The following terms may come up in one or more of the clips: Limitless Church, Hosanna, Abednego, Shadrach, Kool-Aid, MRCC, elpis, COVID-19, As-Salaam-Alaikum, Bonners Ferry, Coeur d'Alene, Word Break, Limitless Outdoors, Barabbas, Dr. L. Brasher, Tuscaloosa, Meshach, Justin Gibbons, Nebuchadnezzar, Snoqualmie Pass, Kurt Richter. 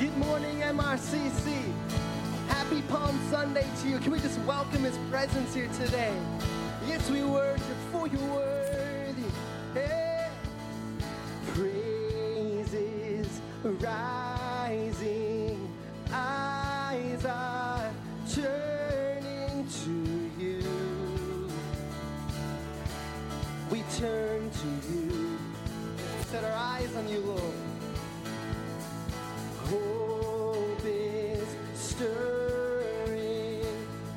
Good morning, MRCC. Happy Palm Sunday to you. Can we just welcome His presence here today? Yes, we worship, for You're worthy. Hey. Praises rising, eyes are turning to You. We turn to You. Set our eyes on You, Lord. Hope is stirring,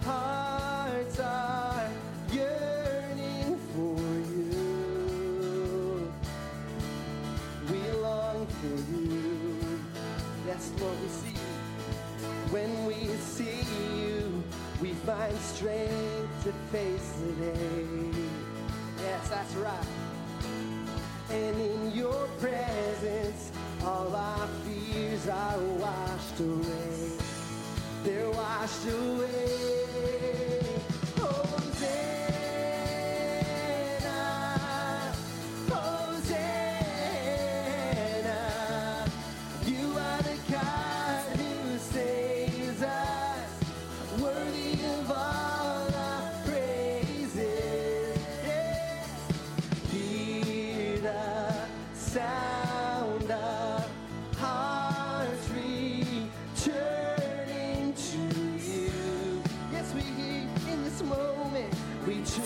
hearts are yearning for You. We long for You. Yes, Lord, we see You. When we see You, we find strength to face the day. Yes, that's right. And in Your presence, all our fears are washed away. They're washed away. Hosanna, Hosanna. You are the God who saves us, worthy of all our praises. Yes. Hear the sound of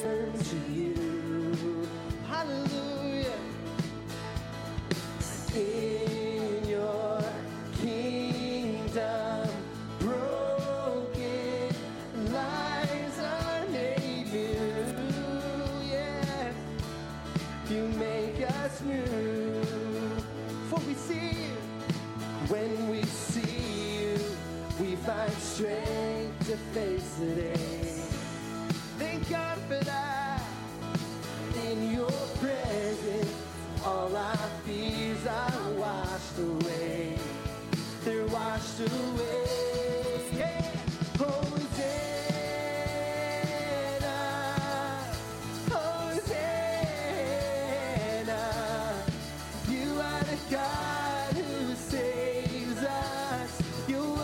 turn to You. Hallelujah. In Your kingdom, broken lives are made new. Yes, You make us new. For we see You. When we see You, we find strength to face the day. God for that. In Your presence, all our fears are washed away. They're washed away. Yeah. Hosanna, Hosanna. You are the God who saves us. You're worthy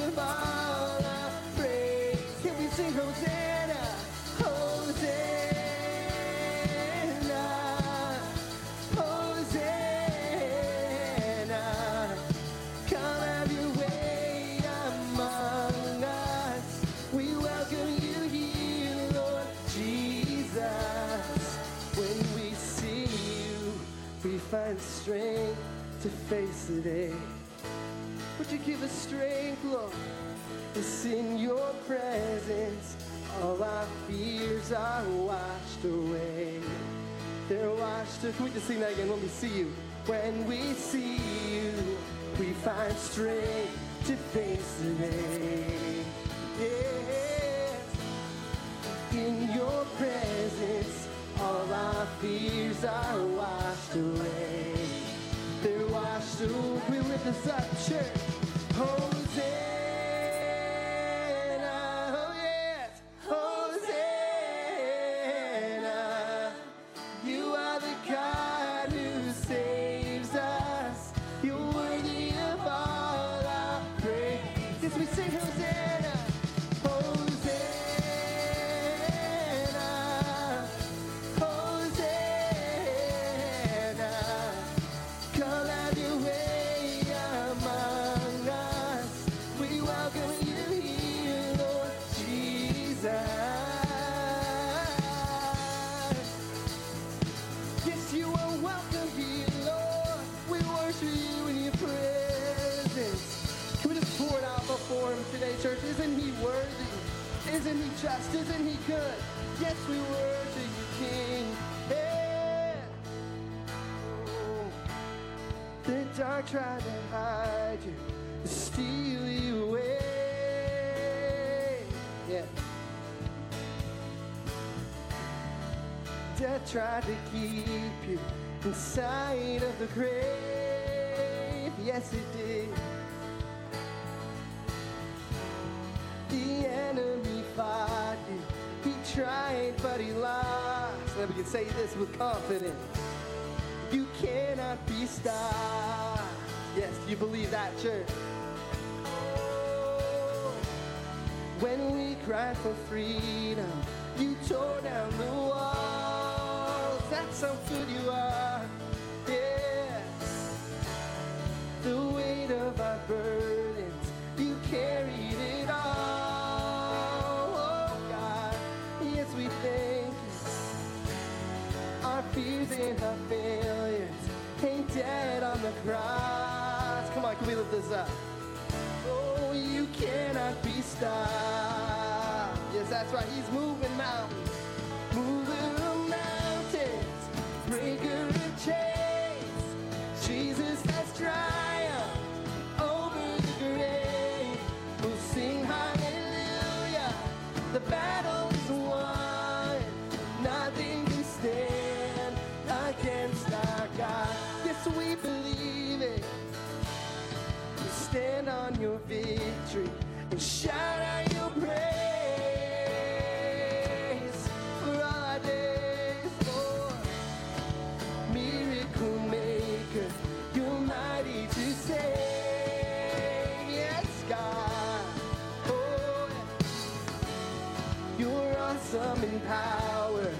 of all our praise. Can we sing Hosanna? Find strength to face the day. Would You give us strength, Lord? It's in Your presence. All our fears are washed away. They're washed away. Can we just sing that again? When we see You. When we see You, we find strength to face the day. Yeah. In Your presence, all our fears are washed away. They're washed away. We lift this up, church. Hosanna, oh yes, Hosanna. You are the God who saves us. You're worthy of all our praise. Yes, we sing Hosanna. Church, isn't He worthy? Isn't He just? Isn't He good? Yes, we worship You, King. Yeah. Oh. The dark tried to hide You, to steal You away. Yeah. Death tried to keep You inside of the grave. Yes, it did. The enemy fought You. He tried, but he lost. And we can say this with confidence. You cannot be stopped. Yes, do you believe that, church? When we cried for freedom, you tore down the walls. That's how good you are. Yes. The weight of our burdens, you carried it all. Oh God, yes, we thank you. Our fears and our failures hang dead on the cross. Come on, can we lift this up? Oh, you cannot be stopped. Yes, that's right. He's moving mountains. Mover of mountains. Breaker of chains. Jesus has triumphed over the grave. We'll sing hallelujah. The battle is won. Nothing can stand against our God. Yes, we believe it. Stand on your victory and shout out your praise for all our days, Lord. Miracle maker, you're mighty to save. Yes, God, oh, you're awesome in power,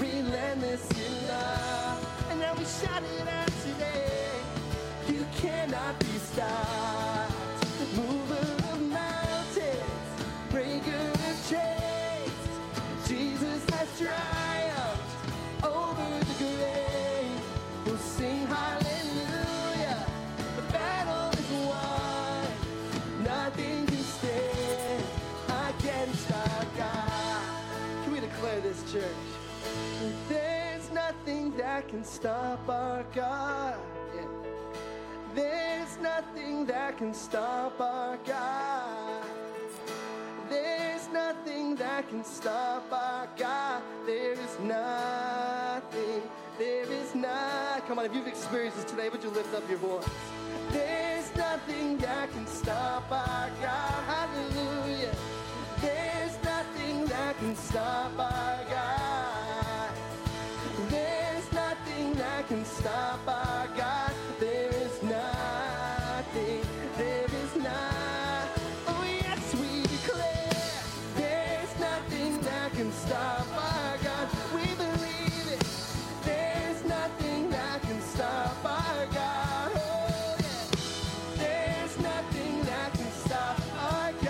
relentless in love. And now we shout it out today. You cannot be stopped. Church. There's nothing that can stop our God. Yeah. There's nothing that can stop our God. There's nothing that can stop our God. There is nothing. There is not. Come on, if you've experienced this today, would you lift up your voice? There's nothing that can stop our God. Hallelujah. There's nothing that can stop our God. There's nothing that can stop our God. There is nothing. There is not. Oh, yes, we declare. There's nothing that can stop our God. We believe it. There's nothing that can stop our God. Oh, yeah. There's nothing that can stop our God.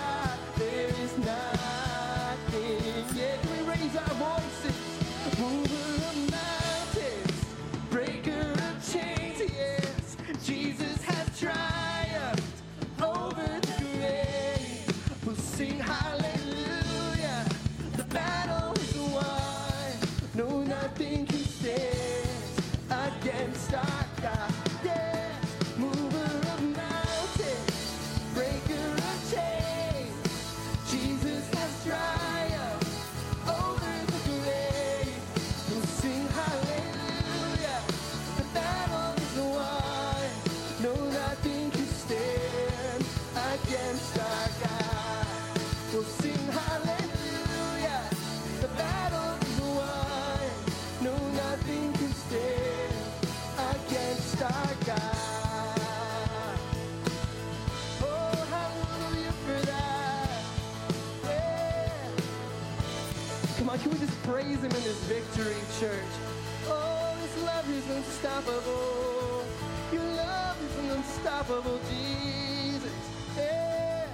Can we just praise him in this victory, church? Oh, his love is unstoppable. Your love is unstoppable, Jesus. Yeah.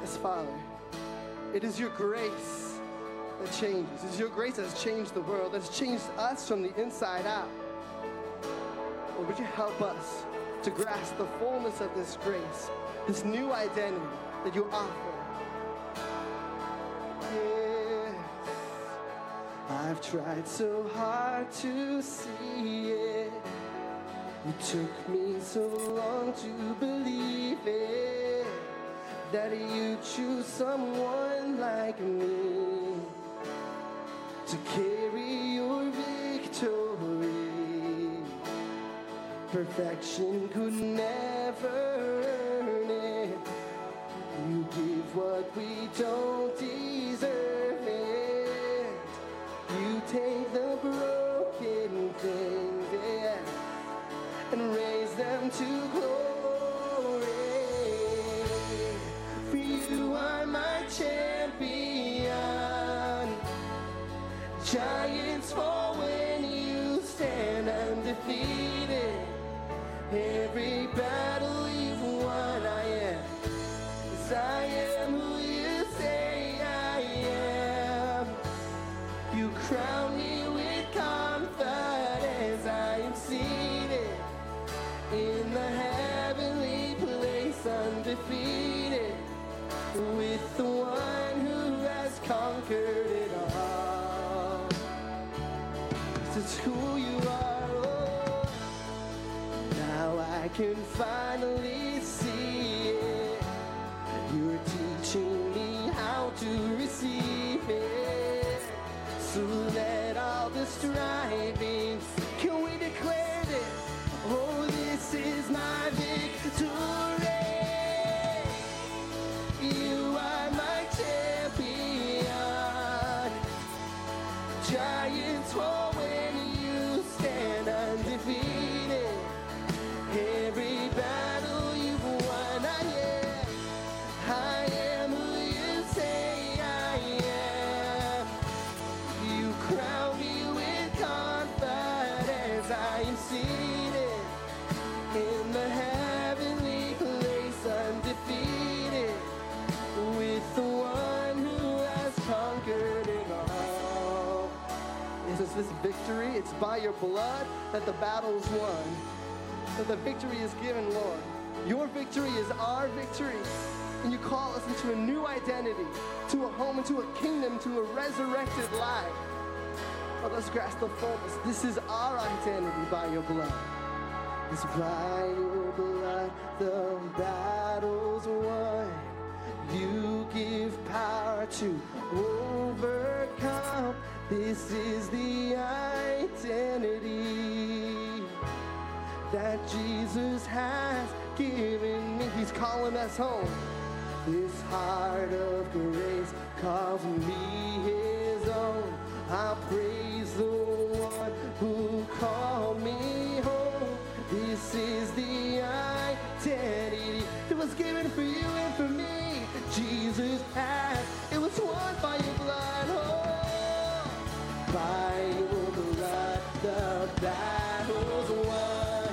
Yes, Father, it is your grace that changes. It's your grace that has changed the world, that's changed us from the inside out. Lord, would you help us to grasp the fullness of this grace, this new identity that you offer? Yes. I've tried so hard to see it. It took me so long to believe it, that you choose someone like me to carry your victory. Perfection could never earn it. You give what we don't deserve it. You take the broken things, yeah, and raise them to glory. for you are my champion. Giants fall when you stand undefeated. Every battle you've won, I am. 'Cause I am who you say I am. You crown me with confidence. I am seated in the heavenly place, undefeated, with the one who has conquered it all. 'Cause it's who you are. Oh. Now I can finally see it. You're teaching me how to receive it. So let all the striving, can we declare this? Oh, this is my victory. You are my champion. Giants fall when you stand undefeated. Every battle you've won, I am. I am who you say I am. You crown me with confidence. I am seated in the heavenly place, undefeated, with the one who has conquered it all. It's this victory, it's by your blood that the battle's won, that the victory is given, Lord. Your victory is our victory, and you call us into a new identity, to a home, into a kingdom, to a resurrected life. Let us grasp the fullness. This is our identity by your blood. It's by your blood the battle's won. You give power to overcome. This is the identity that Jesus has given me. He's calling us home. This heart of grace calls me his own. I praise the one who called me home. This is the identity that was given for you and for me. Jesus has, it was won by your blood, oh. By your blood, the battle's won.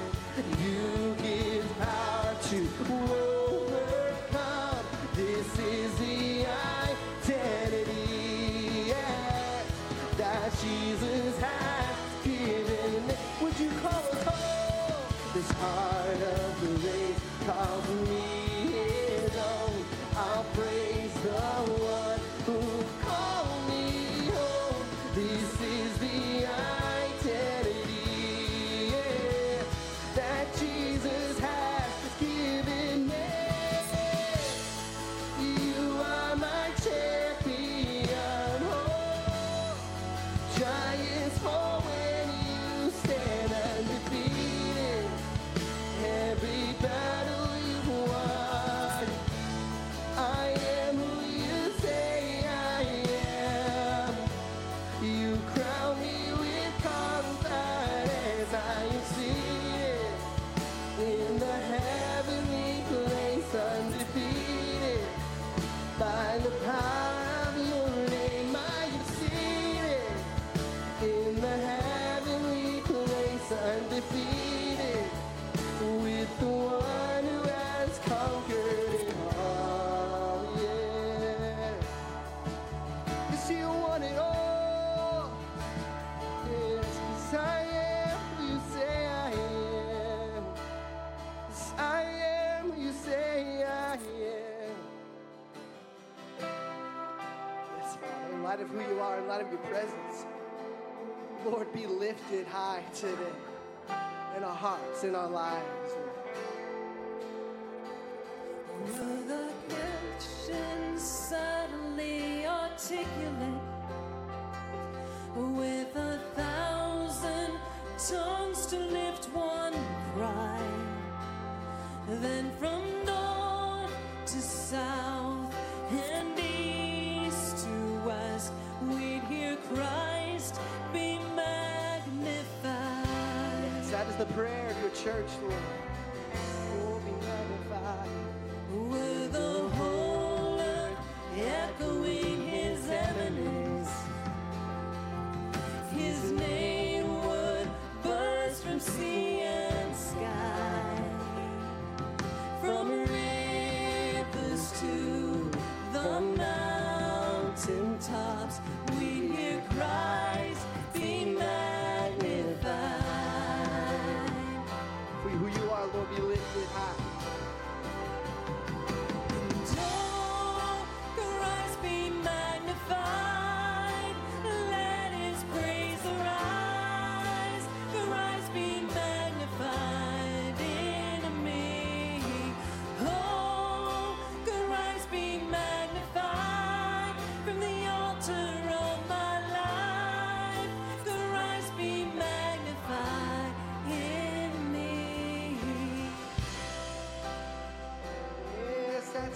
You give power to overcome. This is the identity, yeah, that Jesus has given me. Would you call us home? This heart of the race calls me his own. I'll praise the one who called me home. This is the identity, yeah, that Jesus has given me. You are my champion. Oh, giants fall when you stand undefeated. Every battle you've won, I am who you say I am. You crown me with confidence. I am seated in the heavenly place, undefeated by the power of your name. I am seated in the heavenly place, undefeated, with the one who has conquered it all, yeah. 'Cause you won it all, yes. 'Cause I am who you say I am. 'Cause I am who you say I am. Yes, Father, in light of who you are, in light of your presence, Lord, be lifted high today. In our hearts, in our lives. Will the action suddenly articulate with 1,000 tongues to lift one cry? Then from north to south and east to west, we'd hear Christ be magnified. That is the prayer of your church, Lord. Oh, be magnified. With the whole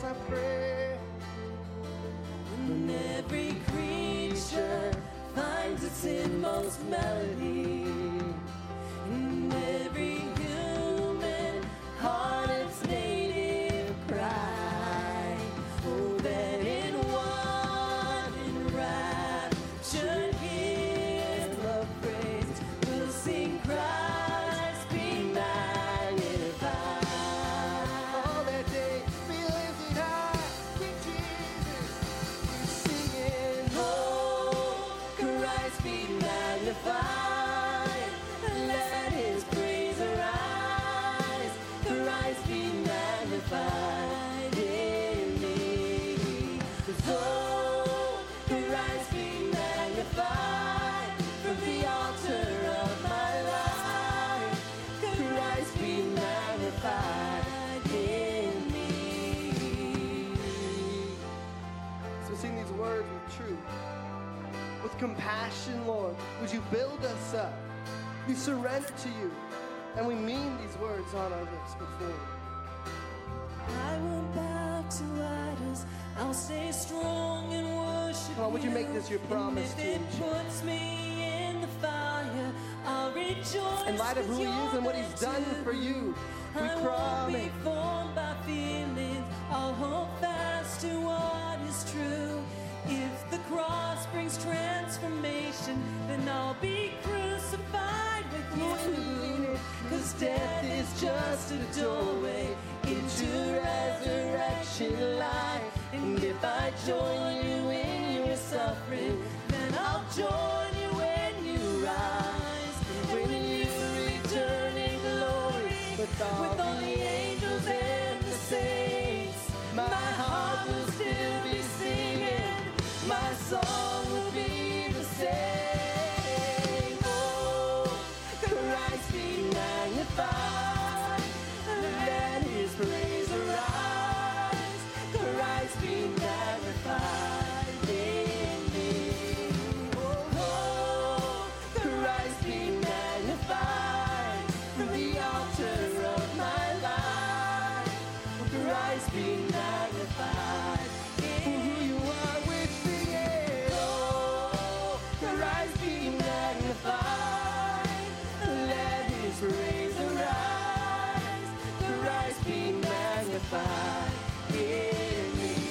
I pray. When every creature finds its inmost melody, in every human heart its native cry, oh, that in one enraptured hymn of praise we'll sing Christ be magnified. All that day be lifted high, King Jesus, we're singing, oh, Christ be magnified. With compassion, Lord, would you build us up? We surrender to you, and we mean these words on our lips before you. I won't bow to idols. I'll stay strong and worship. Come on, would you make this your promise to him? If it puts me in the fire, I'll rejoice. In light of who he is and what he's done for you, we promise. I won't be formed by feelings. I'll hold fast to what is true. If the cross brings transformation, then I'll be crucified with you. 'Cause death is just a doorway into resurrection life. And if I join you in your suffering, then I'll join you when you rise. When you return in glory with all the angels and the saints, my heart will still be singing. My song will be the same. Oh, Christ be magnified. Let his praise arise. Christ be magnified in me. Oh, Christ be magnified from the altar of my life. Christ be magnified. In me.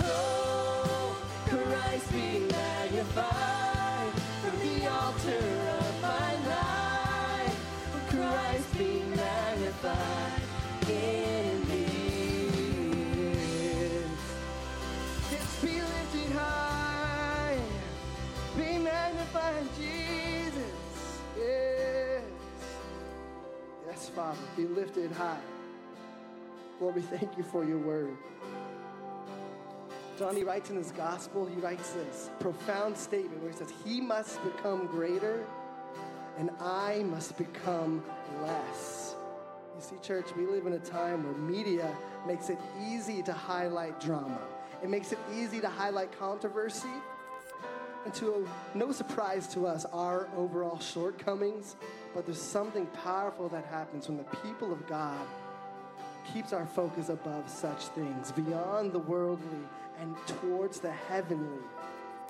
Oh, Christ be magnified from the altar of my life. Christ be magnified in me. Yes, be lifted high, be magnified, Jesus. Yes, yes, Father, be lifted high. Lord, we thank you for your word. John, he writes in his gospel, he writes this profound statement where he says, he must become greater and I must become less. You see, church, we live in a time where media makes it easy to highlight drama. It makes it easy to highlight controversy. And to no surprise to us, our overall shortcomings. But there's something powerful that happens when the people of God keeps our focus above such things, beyond the worldly and towards the heavenly.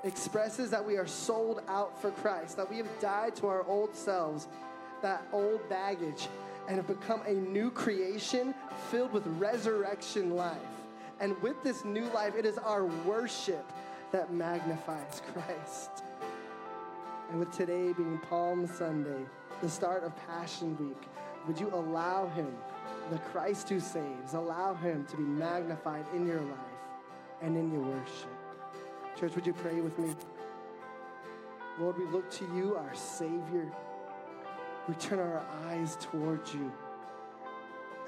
Expresses that we are sold out for Christ, that we have died to our old selves, that old baggage, and have become a new creation filled with resurrection life. And with this new life, it is our worship that magnifies Christ. And with today being Palm Sunday, the start of Passion Week, would you allow him, the Christ who saves, allow him to be magnified in your life and in your worship. Church, would you pray with me? Lord, we look to you, our Savior. We turn our eyes towards you.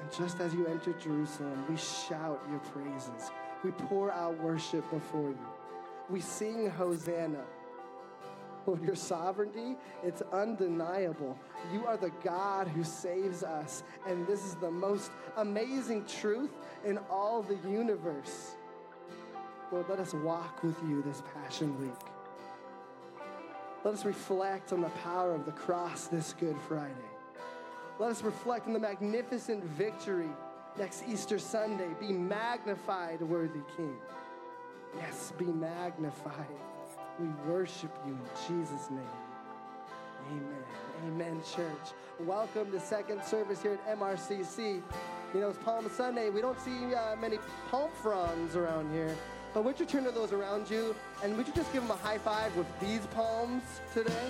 And just as you enter Jerusalem, we shout your praises. We pour out worship before you. We sing Hosanna. Lord, your sovereignty, it's undeniable. You are the God who saves us, and this is the most amazing truth in all the universe. Lord, let us walk with you this Passion Week. Let us reflect on the power of the cross this Good Friday. Let us reflect on the magnificent victory next Easter Sunday. Be magnified, worthy King. Yes, be magnified. We worship you in Jesus' name. Amen. Amen, church. Welcome to second service here at MRCC. You know, it's Palm Sunday. We don't see many palm fronds around here. But would you turn to those around you, and would you just give them a high five with these palms today?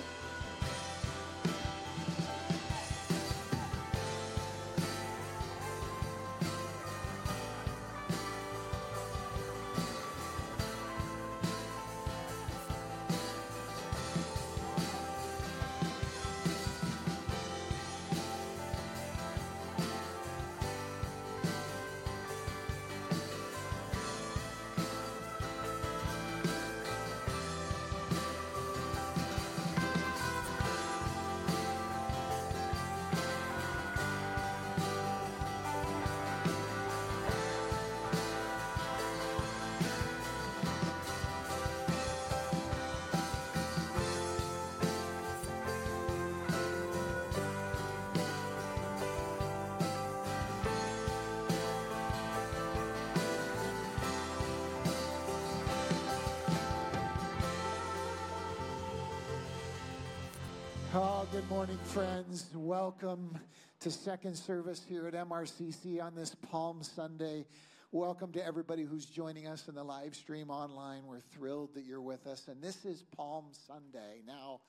Oh, good morning, friends. Welcome to second service here at MRCC on this Palm Sunday. Welcome to everybody who's joining us in the live stream online. We're thrilled that you're with us. And this is Palm Sunday. Now,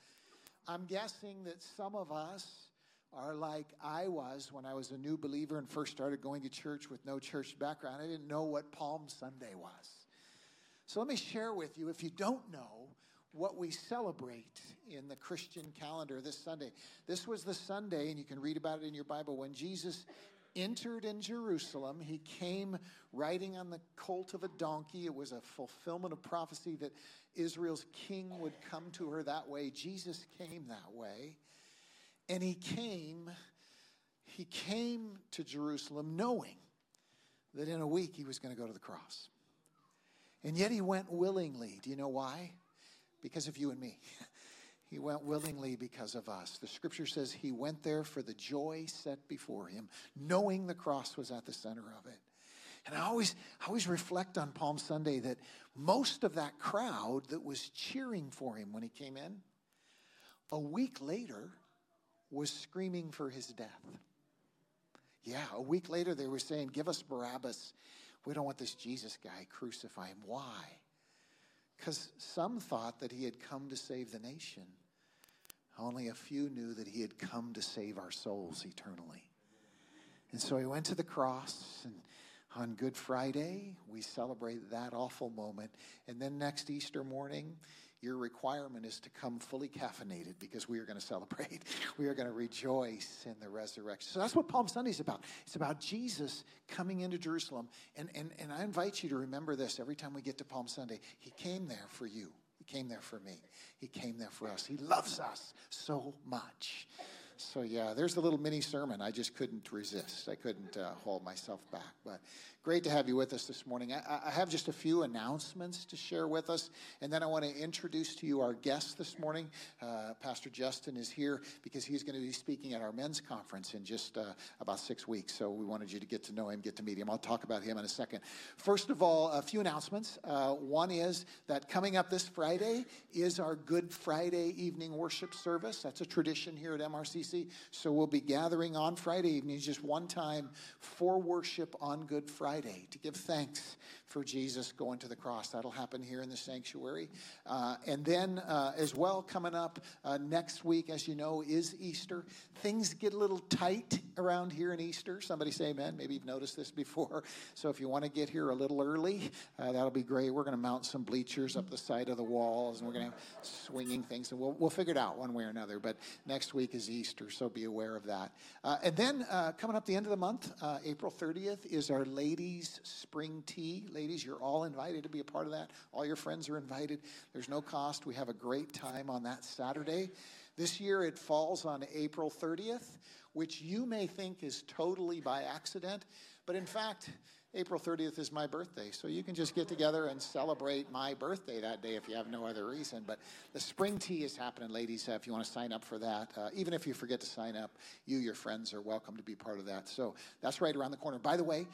I'm guessing that some of us are like I was when I was a new believer and first started going to church with no church background. I didn't know what Palm Sunday was. So let me share with you, if you don't know, what we celebrate in the Christian calendar this Sunday. This was the Sunday, and you can read about it in your Bible, when Jesus entered in Jerusalem. He came riding on the colt of a donkey. It was a fulfillment of prophecy that Israel's king would come to her that way. Jesus came that way, and he came to Jerusalem knowing that in a week he was going to go to the cross. And yet he went willingly. Do you know why? Because of you and me. He went willingly because of us. The scripture says he went there for the joy set before him, knowing the cross was at the center of it. And I always reflect on Palm Sunday that most of that crowd that was cheering for him when he came in, a week later was screaming for his death. Yeah, a week later they were saying, "Give us Barabbas. We don't want this Jesus guy. Crucify him." Why? Because some thought that he had come to save the nation. Only a few knew that he had come to save our souls eternally. And so he went to the cross, and on Good Friday, we celebrate that awful moment. And then next Easter morning, your requirement is to come fully caffeinated, because we are going to celebrate. We are going to rejoice in the resurrection. So that's what Palm Sunday is about. It's about Jesus coming into Jerusalem. And I invite you to remember this every time we get to Palm Sunday. He came there for you. He came there for me. He came there for us. He loves us so much. So, yeah, there's the little mini sermon. I just couldn't resist. I couldn't hold myself back. But great to have you with us this morning. I have just a few announcements to share with us. And then I want to introduce to you our guest this morning. Pastor Justin is here because he's going to be speaking at our men's conference in just about 6 weeks. So we wanted you to get to know him, get to meet him. I'll talk about him in a second. First of all, a few announcements. One is that coming up this Friday is our Good Friday evening worship service. That's a tradition here at MRCC. So we'll be gathering on Friday evenings just one time for worship on Good Friday to give thanks for Jesus going to the cross. That'll happen here in the sanctuary. And then as well, coming up next week, as you know, is Easter. Things get a little tight around here in Easter. Somebody say amen. Maybe you've noticed this before. So if you want to get here a little early, that'll be great. We're going to mount some bleachers up the side of the walls, and we're going to have swinging things. And we'll figure it out one way or another. But next week is Easter. So be aware of that. And then coming up the end of the month, April 30th, is our ladies' spring tea. Ladies, you're all invited to be a part of that. All your friends are invited. There's no cost. We have a great time on that Saturday. This year it falls on April 30th, which you may think is totally by accident. But in fact, April 30th is my birthday, so you can just get together and celebrate my birthday that day if you have no other reason. But the spring tea is happening, ladies, if you want to sign up for that. Even if you forget to sign up, you, your friends, are welcome to be part of that. So that's right around the corner. By the way,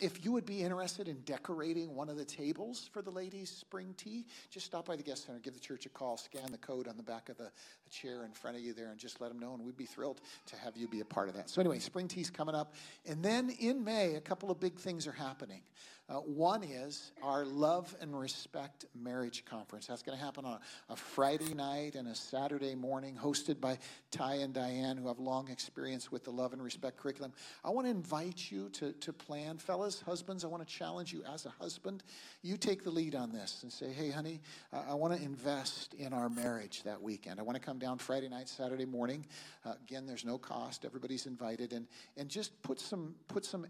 if you would be interested in decorating one of the tables for the ladies' spring tea, just stop by the guest center, give the church a call, scan the code on the back of the chair in front of you there, and just let them know, and we'd be thrilled to have you be a part of that. So anyway, spring tea's coming up. And then in May, a couple of big things are happening. One is our Love and Respect Marriage Conference. That's going to happen on a Friday night and a Saturday morning, hosted by Ty and Diane, who have long experience with the Love and Respect curriculum. I want to invite you to plan. Fellas, husbands, I want to challenge you as a husband. You take the lead on this and say, hey, honey, I want to invest in our marriage that weekend. I want to come down Friday night, Saturday morning. Again, there's no cost. Everybody's invited. And just put some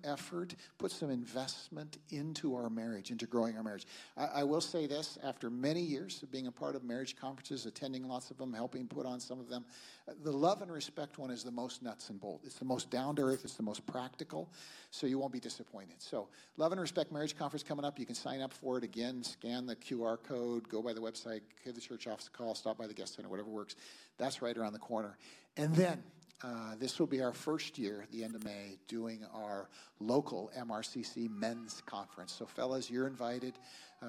effort, put some investment into our marriage, into growing our marriage. I will say this, after many years of being a part of marriage conferences, attending lots of them, helping put on some of them, the Love and Respect one is the most nuts and bolts. It's the most down to earth. It's the most practical, so you won't be disappointed. So Love and Respect Marriage Conference coming up. You can sign up for it. Again, scan the QR code, go by the website, give the church office a call, stop by the guest center, whatever works. That's right around the corner. And then this will be our first year at the end of May doing our local MRCC men's conference. So fellas, you're invited.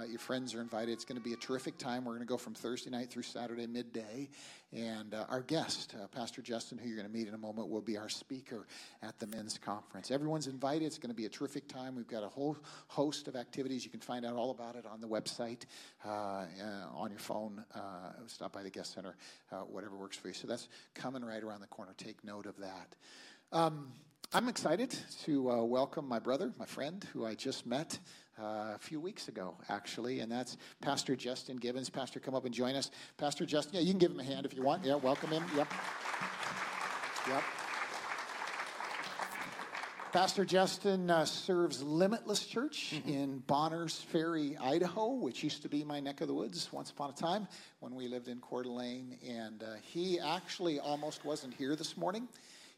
Your friends are invited. It's going to be a terrific time. We're going to go from Thursday night through Saturday midday. And our guest, Pastor Justin, who you're going to meet in a moment, will be our speaker at the men's conference. Everyone's invited. It's going to be a terrific time. We've got a whole host of activities. You can find out all about it on the website, on your phone. Stop by the guest center, whatever works for you. So that's coming right around the corner. Take note of that. I'm excited to welcome my brother, my friend, who I just met a few weeks ago, actually, and that's Pastor Justin Gibbons. Pastor, come up and join us. Pastor Justin, yeah, you can give him a hand if you want. Yeah, welcome him. Yep. Pastor Justin serves Limitless Church in Bonners Ferry, Idaho, which used to be my neck of the woods once upon a time when we lived in Coeur d'Alene, and he actually almost wasn't here this morning.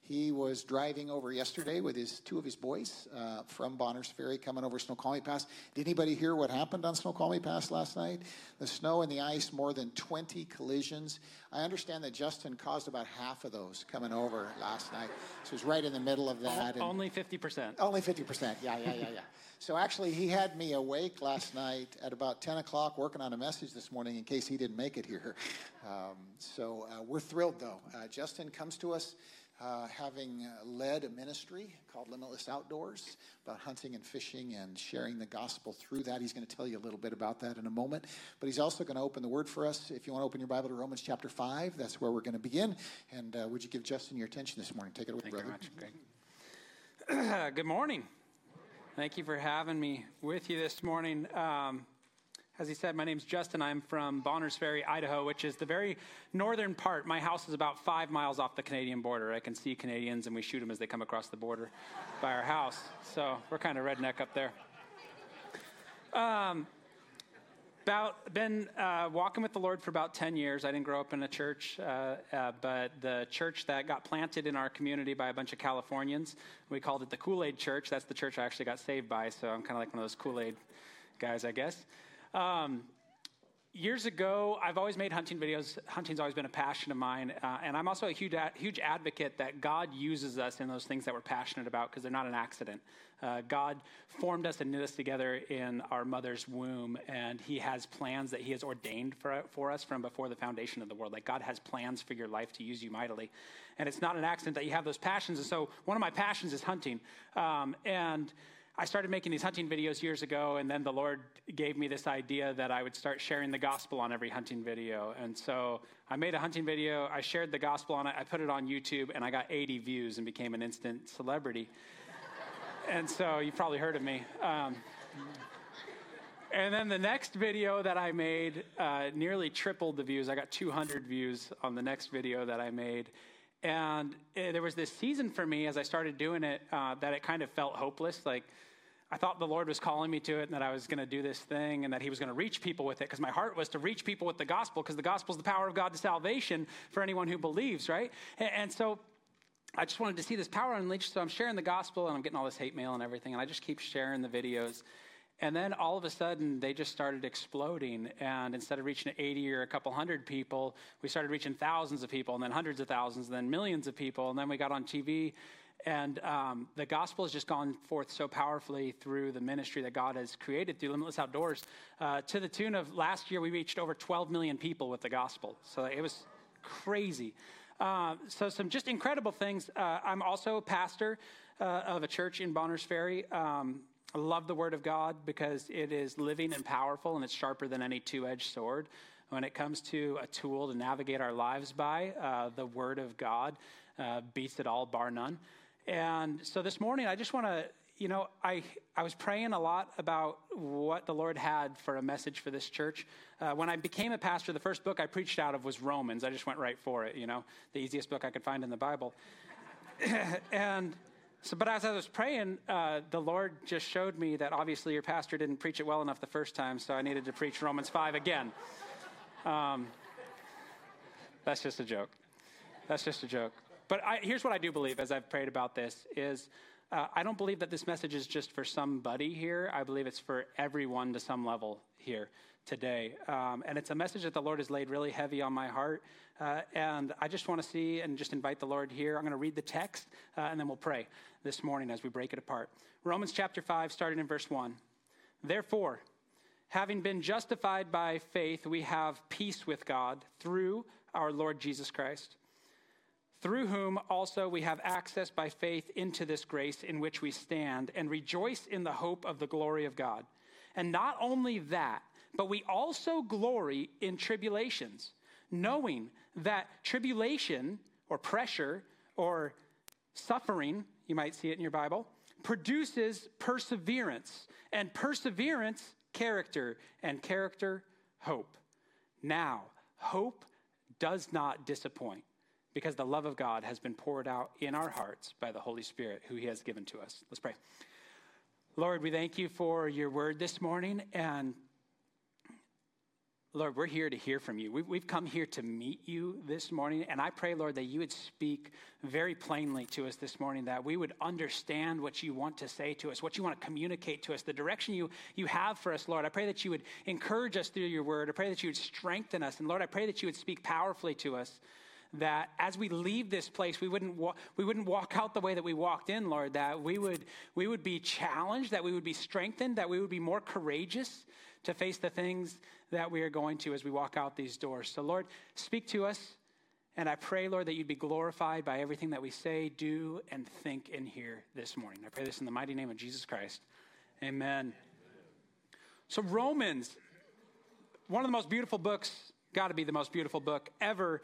He was driving over yesterday with two of his boys from Bonners Ferry coming over Snoqualmie Pass. Did anybody hear what happened on Snoqualmie Pass last night? The snow and the ice, more than 20 collisions. I understand that Justin caused about half of those coming over last night. So he was right in the middle of that. Only 50%. Only 50%. Yeah. So actually, he had me awake last night at about 10 o'clock working on a message this morning in case he didn't make it here. So we're thrilled, though. Justin comes to us having led a ministry called Limitless Outdoors, about hunting and fishing and sharing the gospel through that. He's going to tell you a little bit about that in a moment. But he's also going to open the word for us. If you want to open your Bible to Romans chapter 5, that's where we're going to begin. And would you give Justin your attention this morning? Take it away, brother. Thank you very much, Greg. Good morning. Thank you for having me with you this morning. As he said, my name's Justin. I'm from Bonners Ferry, Idaho, which is the very northern part. My house is about 5 miles off the Canadian border. I can see Canadians, and we shoot them as they come across the border by our house. So we're kind of redneck up there. Been walking with the Lord for about 10 years. I didn't grow up in a church, but the church that got planted in our community by a bunch of Californians, we called it the Kool-Aid Church. That's the church I actually got saved by, so I'm kind of like one of those Kool-Aid guys, I guess. Years ago, I've always made hunting videos. Hunting's always been a passion of mine. And I'm also a huge advocate that God uses us in those things that we're passionate about, because they're not an accident. God formed us and knit us together in our mother's womb, and he has plans that he has ordained for us from before the foundation of the world. Like, God has plans for your life to use you mightily. And it's not an accident that you have those passions. And so one of my passions is hunting. And I started making these hunting videos years ago, and then the Lord gave me this idea that I would start sharing the gospel on every hunting video. And so I made a hunting video, I shared the gospel on it, I put it on YouTube, and I got 80 views and became an instant celebrity. And so you've probably heard of me. And then the next video that I made nearly tripled the views. I got 200 views on the next video that I made. And there was this season for me as I started doing it that it kind of felt hopeless. Like, I thought the Lord was calling me to it and that I was going to do this thing and that he was going to reach people with it, because my heart was to reach people with the gospel, because the gospel is the power of God to salvation for anyone who believes, right? And so I just wanted to see this power unleashed, so I'm sharing the gospel, and I'm getting all this hate mail and everything, and I just keep sharing the videos. And then all of a sudden, they just started exploding, and instead of reaching 80 or a couple hundred people, we started reaching thousands of people, and then hundreds of thousands, and then millions of people, and then we got on TV, and the gospel has just gone forth so powerfully through the ministry that God has created through Limitless Outdoors, to the tune of last year, we reached over 12 million people with the gospel, so it was crazy. So some just incredible things. I'm also a pastor of a church in Bonners Ferry. I love the Word of God because it is living and powerful, and it's sharper than any two-edged sword. When it comes to a tool to navigate our lives by, the Word of God beats it all, bar none. And so this morning, I just want to, I was praying a lot about what the Lord had for a message for this church. When I became a pastor, the first book I preached out of was Romans. I just went right for it, the easiest book I could find in the Bible. But as I was praying, the Lord just showed me that obviously your pastor didn't preach it well enough the first time, so I needed to preach Romans 5 again. That's just a joke. But here's what I do believe as I've prayed about this is I don't believe that this message is just for somebody here. I believe it's for everyone to some level here today. And it's a message that the Lord has laid really heavy on my heart. And I just want to see and just invite the Lord here. I'm going to read the text, and then we'll pray this morning as we break it apart. Romans chapter 5, starting in verse 1. Therefore, having been justified by faith, we have peace with God through our Lord Jesus Christ, through whom also we have access by faith into this grace in which we stand and rejoice in the hope of the glory of God. And not only that, but we also glory in tribulations, knowing that tribulation or pressure or suffering, you might see it in your Bible, produces perseverance, and perseverance, character, and character, hope. Now, hope does not disappoint because the love of God has been poured out in our hearts by the Holy Spirit who he has given to us. Let's pray. Lord, we thank you for your word this morning, and Lord, we're here to hear from you. We've come here to meet you this morning, and I pray, Lord, that you would speak very plainly to us this morning, that we would understand what you want to say to us, what you want to communicate to us, the direction you have for us, Lord. I pray that you would encourage us through your word. I pray that you would strengthen us, and Lord, I pray that you would speak powerfully to us, that as we leave this place, we wouldn't walk out the way that we walked in, Lord, that we would be challenged, that we would be strengthened, that we would be more courageous to face the things that we are going to as we walk out these doors. So, Lord, speak to us, and I pray, Lord, that you'd be glorified by everything that we say, do, and think in here this morning. I pray this in the mighty name of Jesus Christ. Amen. So Romans, one of the most beautiful books, got to be the most beautiful book ever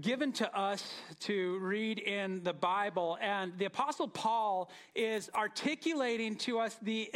given to us to read in the Bible. And the Apostle Paul is articulating to us the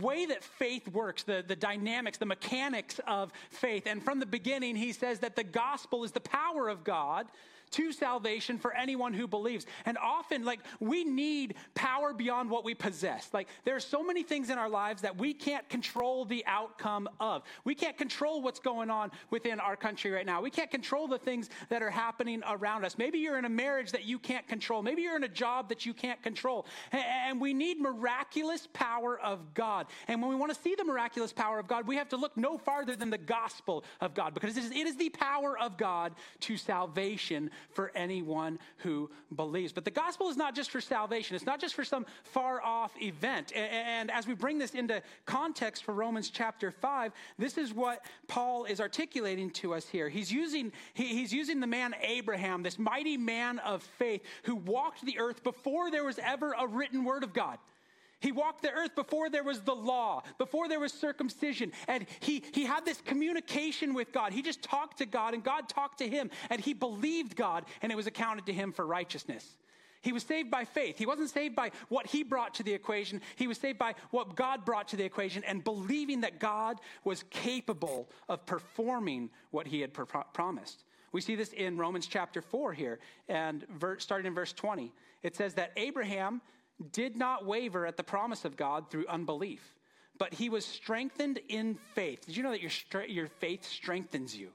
way that faith works, the dynamics, the mechanics of faith. And from the beginning, he says that the gospel is the power of God to salvation for anyone who believes. And often, we need power beyond what we possess. There are so many things in our lives that we can't control the outcome of. We can't control what's going on within our country right now. We can't control the things that are happening around us. Maybe you're in a marriage that you can't control. Maybe you're in a job that you can't control. And we need miraculous power of God. And when we want to see the miraculous power of God, we have to look no farther than the gospel of God, because it is the power of God to salvation for anyone who believes. But the gospel is not just for salvation. It's not just for some far-off event. And as we bring this into context for Romans chapter 5, this is what Paul is articulating to us here. He's using the man Abraham, this mighty man of faith who walked the earth before there was ever a written word of God. He walked the earth before there was the law, before there was circumcision, and he had this communication with God. He just talked to God, and God talked to him, and he believed God, and it was accounted to him for righteousness. He was saved by faith. He wasn't saved by what he brought to the equation. He was saved by what God brought to the equation and believing that God was capable of performing what he had promised. We see this in Romans chapter 4 here, and starting in verse 20. It says that Abraham did not waver at the promise of God through unbelief, but he was strengthened in faith. Did you know that your faith strengthens you?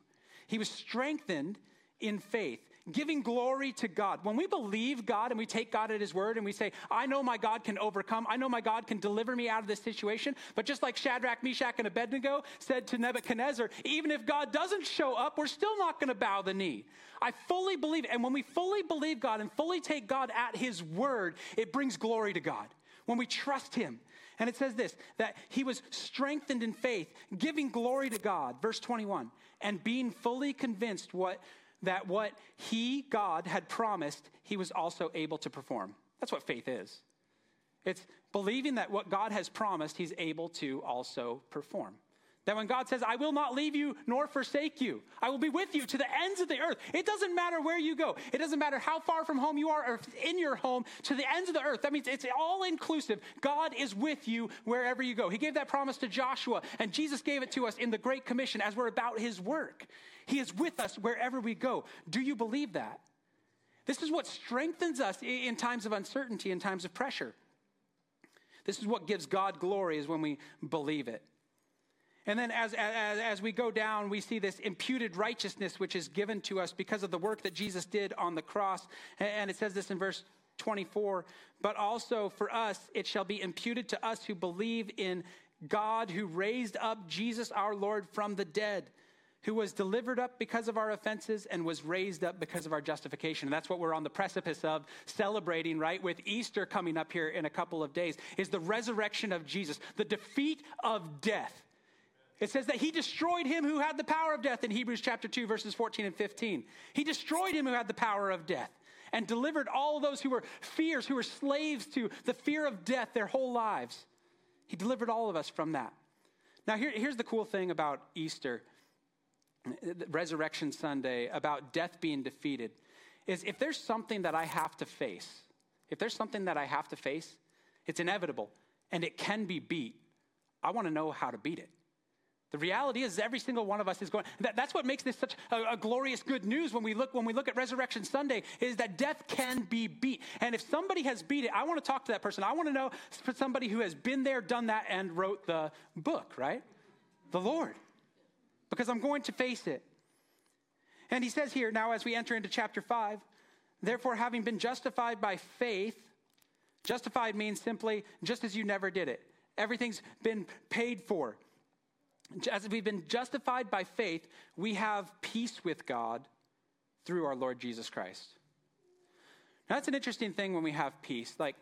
He was strengthened in faith, Giving glory to God. When we believe God and we take God at his word and we say, I know my God can overcome. I know my God can deliver me out of this situation. But just like Shadrach, Meshach, and Abednego said to Nebuchadnezzar, even if God doesn't show up, we're still not going to bow the knee. I fully believe. And when we fully believe God and fully take God at his word, it brings glory to God. When we trust him. And it says this, that he was strengthened in faith, giving glory to God. Verse 21, and being fully convinced what he, God, had promised, he was also able to perform. That's what faith is. It's believing that what God has promised, he's able to also perform. That when God says, I will not leave you nor forsake you. I will be with you to the ends of the earth. It doesn't matter where you go. It doesn't matter how far from home you are or if it's in your home to the ends of the earth. That means it's all inclusive. God is with you wherever you go. He gave that promise to Joshua, and Jesus gave it to us in the Great Commission as we're about his work. He is with us wherever we go. Do you believe that? This is what strengthens us in times of uncertainty, in times of pressure. This is what gives God glory, is when we believe it. And then as we go down, we see this imputed righteousness, which is given to us because of the work that Jesus did on the cross. And it says this in verse 24, but also for us, it shall be imputed to us who believe in God, who raised up Jesus, our Lord, from the dead, who was delivered up because of our offenses and was raised up because of our justification. And that's what we're on the precipice of celebrating, right? With Easter coming up here in a couple of days, is the resurrection of Jesus, the defeat of death. It says that he destroyed him who had the power of death in Hebrews chapter 2, verses 14 and 15. He destroyed him who had the power of death and delivered all those who were fears, who were slaves to the fear of death their whole lives. He delivered all of us from that. Now, here's the cool thing about Easter, Resurrection Sunday, about death being defeated, is if there's something that I have to face, it's inevitable and it can be beat. I want to know how to beat it. The reality is every single one of us is going, that's what makes this such a glorious good news when we look at Resurrection Sunday, is that death can be beat. And if somebody has beat it, I want to talk to that person. I want to know somebody who has been there, done that, and wrote the book, right? The Lord. Because I'm going to face it. And he says here, now as we enter into chapter 5, therefore having been justified by faith, justified means simply just as you never did it. Everything's been paid for. As we've been justified by faith, we have peace with God through our Lord Jesus Christ. Now, that's an interesting thing when we have peace. Like,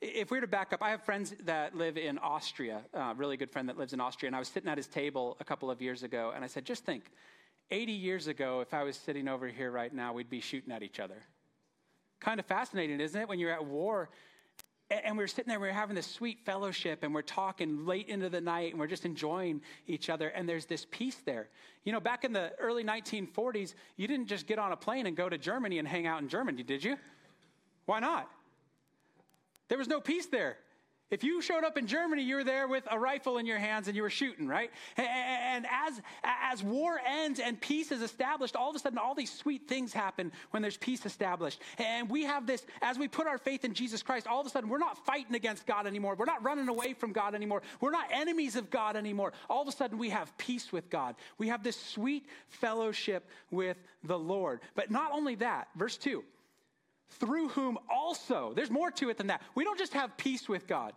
if we were to back up, I have friends that live in Austria, a really good friend that lives in Austria, and I was sitting at his table a couple of years ago, and I said, just think, 80 years ago, if I was sitting over here right now, we'd be shooting at each other. Kind of fascinating, isn't it? When you're at war, and we were sitting there, we were having this sweet fellowship, and we're talking late into the night, and we're just enjoying each other, and there's this peace there. You know, back in the early 1940s, you didn't just get on a plane and go to Germany and hang out in Germany, did you? Why not? There was no peace there. If you showed up in Germany, you were there with a rifle in your hands and you were shooting, right? And as war ends and peace is established, all of a sudden, all these sweet things happen when there's peace established. And we have this, as we put our faith in Jesus Christ, all of a sudden, we're not fighting against God anymore. We're not running away from God anymore. We're not enemies of God anymore. All of a sudden, we have peace with God. We have this sweet fellowship with the Lord. But not only that, verse 2. Through whom also, there's more to it than that. We don't just have peace with God.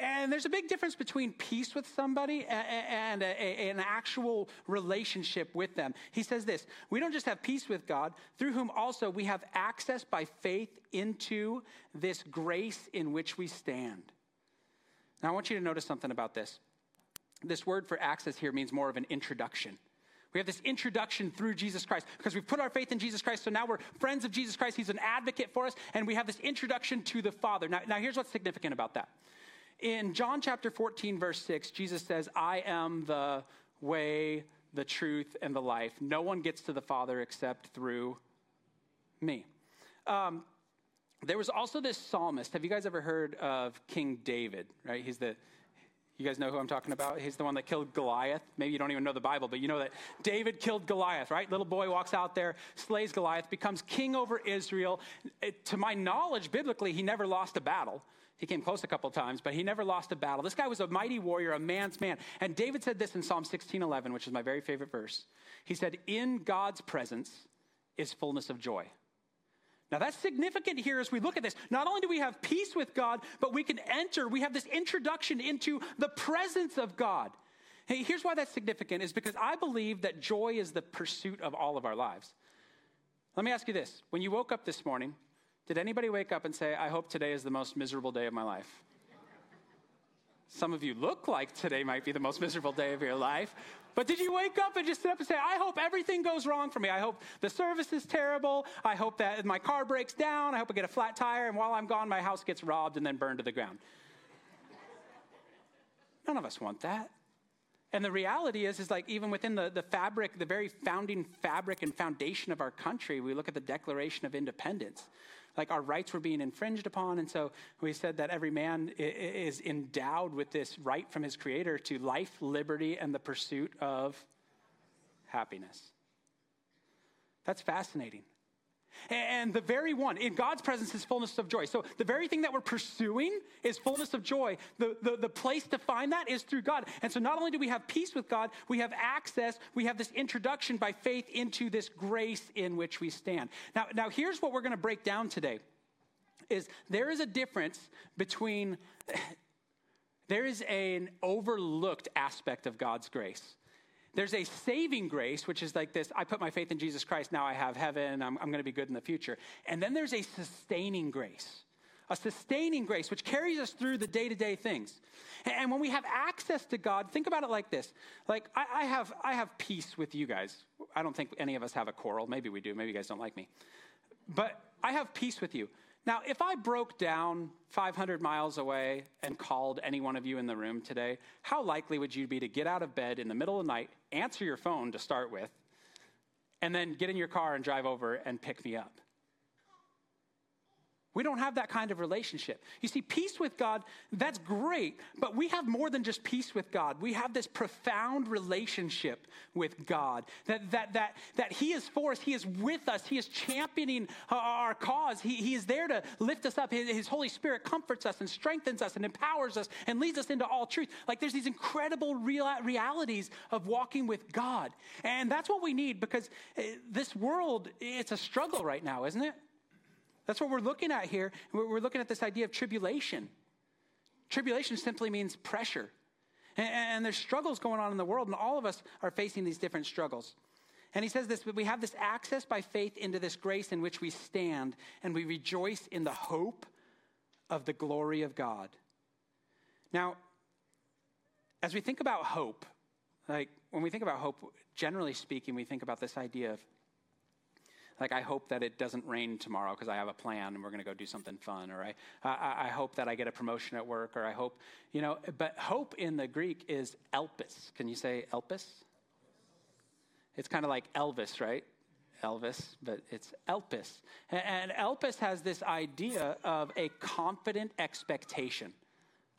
And there's a big difference between peace with somebody and an actual relationship with them. He says this, we don't just have peace with God, through whom also we have access by faith into this grace in which we stand. Now, I want you to notice something about this. This word for access here means more of an introduction. We have this introduction through Jesus Christ because we've put our faith in Jesus Christ. So now we're friends of Jesus Christ. He's an advocate for us. And we have this introduction to the Father. Now here's what's significant about that. In John chapter 14, verse 6, Jesus says, I am the way, the truth, and the life. No one gets to the Father except through me. There was also this psalmist. Have you guys ever heard of King David, right? You guys know who I'm talking about? He's the one that killed Goliath. Maybe you don't even know the Bible, but you know that David killed Goliath, right? Little boy walks out there, slays Goliath, becomes king over Israel. To my knowledge, biblically, he never lost a battle. He came close a couple times, but he never lost a battle. This guy was a mighty warrior, a man's man. And David said this in Psalm 16:11, which is my very favorite verse. He said, in God's presence is fullness of joy. Now that's significant here as we look at this. Not only do we have peace with God, but we can enter, we have this introduction into the presence of God. Hey, here's why that's significant, is because I believe that joy is the pursuit of all of our lives. Let me ask you this. When you woke up this morning, did anybody wake up and say, I hope today is the most miserable day of my life? Some of you look like today might be the most miserable day of your life. But did you wake up and just sit up and say, I hope everything goes wrong for me. I hope the service is terrible. I hope that my car breaks down. I hope I get a flat tire. And while I'm gone, my house gets robbed and then burned to the ground. None of us want that. And the reality is like even within the fabric, the very founding fabric and foundation of our country, we look at the Declaration of Independence. Like our rights were being infringed upon. And so we said that every man is endowed with this right from his creator to life, liberty, and the pursuit of happiness. That's fascinating. And the very one, in God's presence is fullness of joy. So the very thing that we're pursuing is fullness of joy. The place to find that is through God. And so not only do we have peace with God, we have access, we have this introduction by faith into this grace in which we stand. Now here's what we're going to break down today, is there is a difference between, there is an overlooked aspect of God's grace. There's a saving grace, which is like this, I put my faith in Jesus Christ, now I have heaven, I'm going to be good in the future. And then there's a sustaining grace, which carries us through the day-to-day things. And when we have access to God, think about it like this. Like, I have peace with you guys. I don't think any of us have a quarrel. Maybe we do. Maybe you guys don't like me. But I have peace with you. Now, if I broke down 500 miles away and called any one of you in the room today, how likely would you be to get out of bed in the middle of the night, answer your phone to start with, and then get in your car and drive over and pick me up? We don't have that kind of relationship. You see, peace with God, that's great, but we have more than just peace with God. We have this profound relationship with God, that he is for us, he is with us, he is championing our cause. He is there to lift us up. His Holy Spirit comforts us and strengthens us and empowers us and leads us into all truth. Like there's these incredible realities of walking with God. And that's what we need, because this world, it's a struggle right now, isn't it? That's what we're looking at here. We're looking at this idea of tribulation. Tribulation simply means pressure. And there's struggles going on in the world, and all of us are facing these different struggles. And he says this, we have this access by faith into this grace in which we stand, and we rejoice in the hope of the glory of God. Now, as we think about hope, like when we think about hope, generally speaking, we think about this idea of, like, I hope that it doesn't rain tomorrow because I have a plan and we're going to go do something fun. Or I hope that I get a promotion at work. Or I hope, you know, but hope in the Greek is elpis. Can you say elpis? It's kind of like Elvis, right? Elvis, but it's elpis. And elpis has this idea of a confident expectation.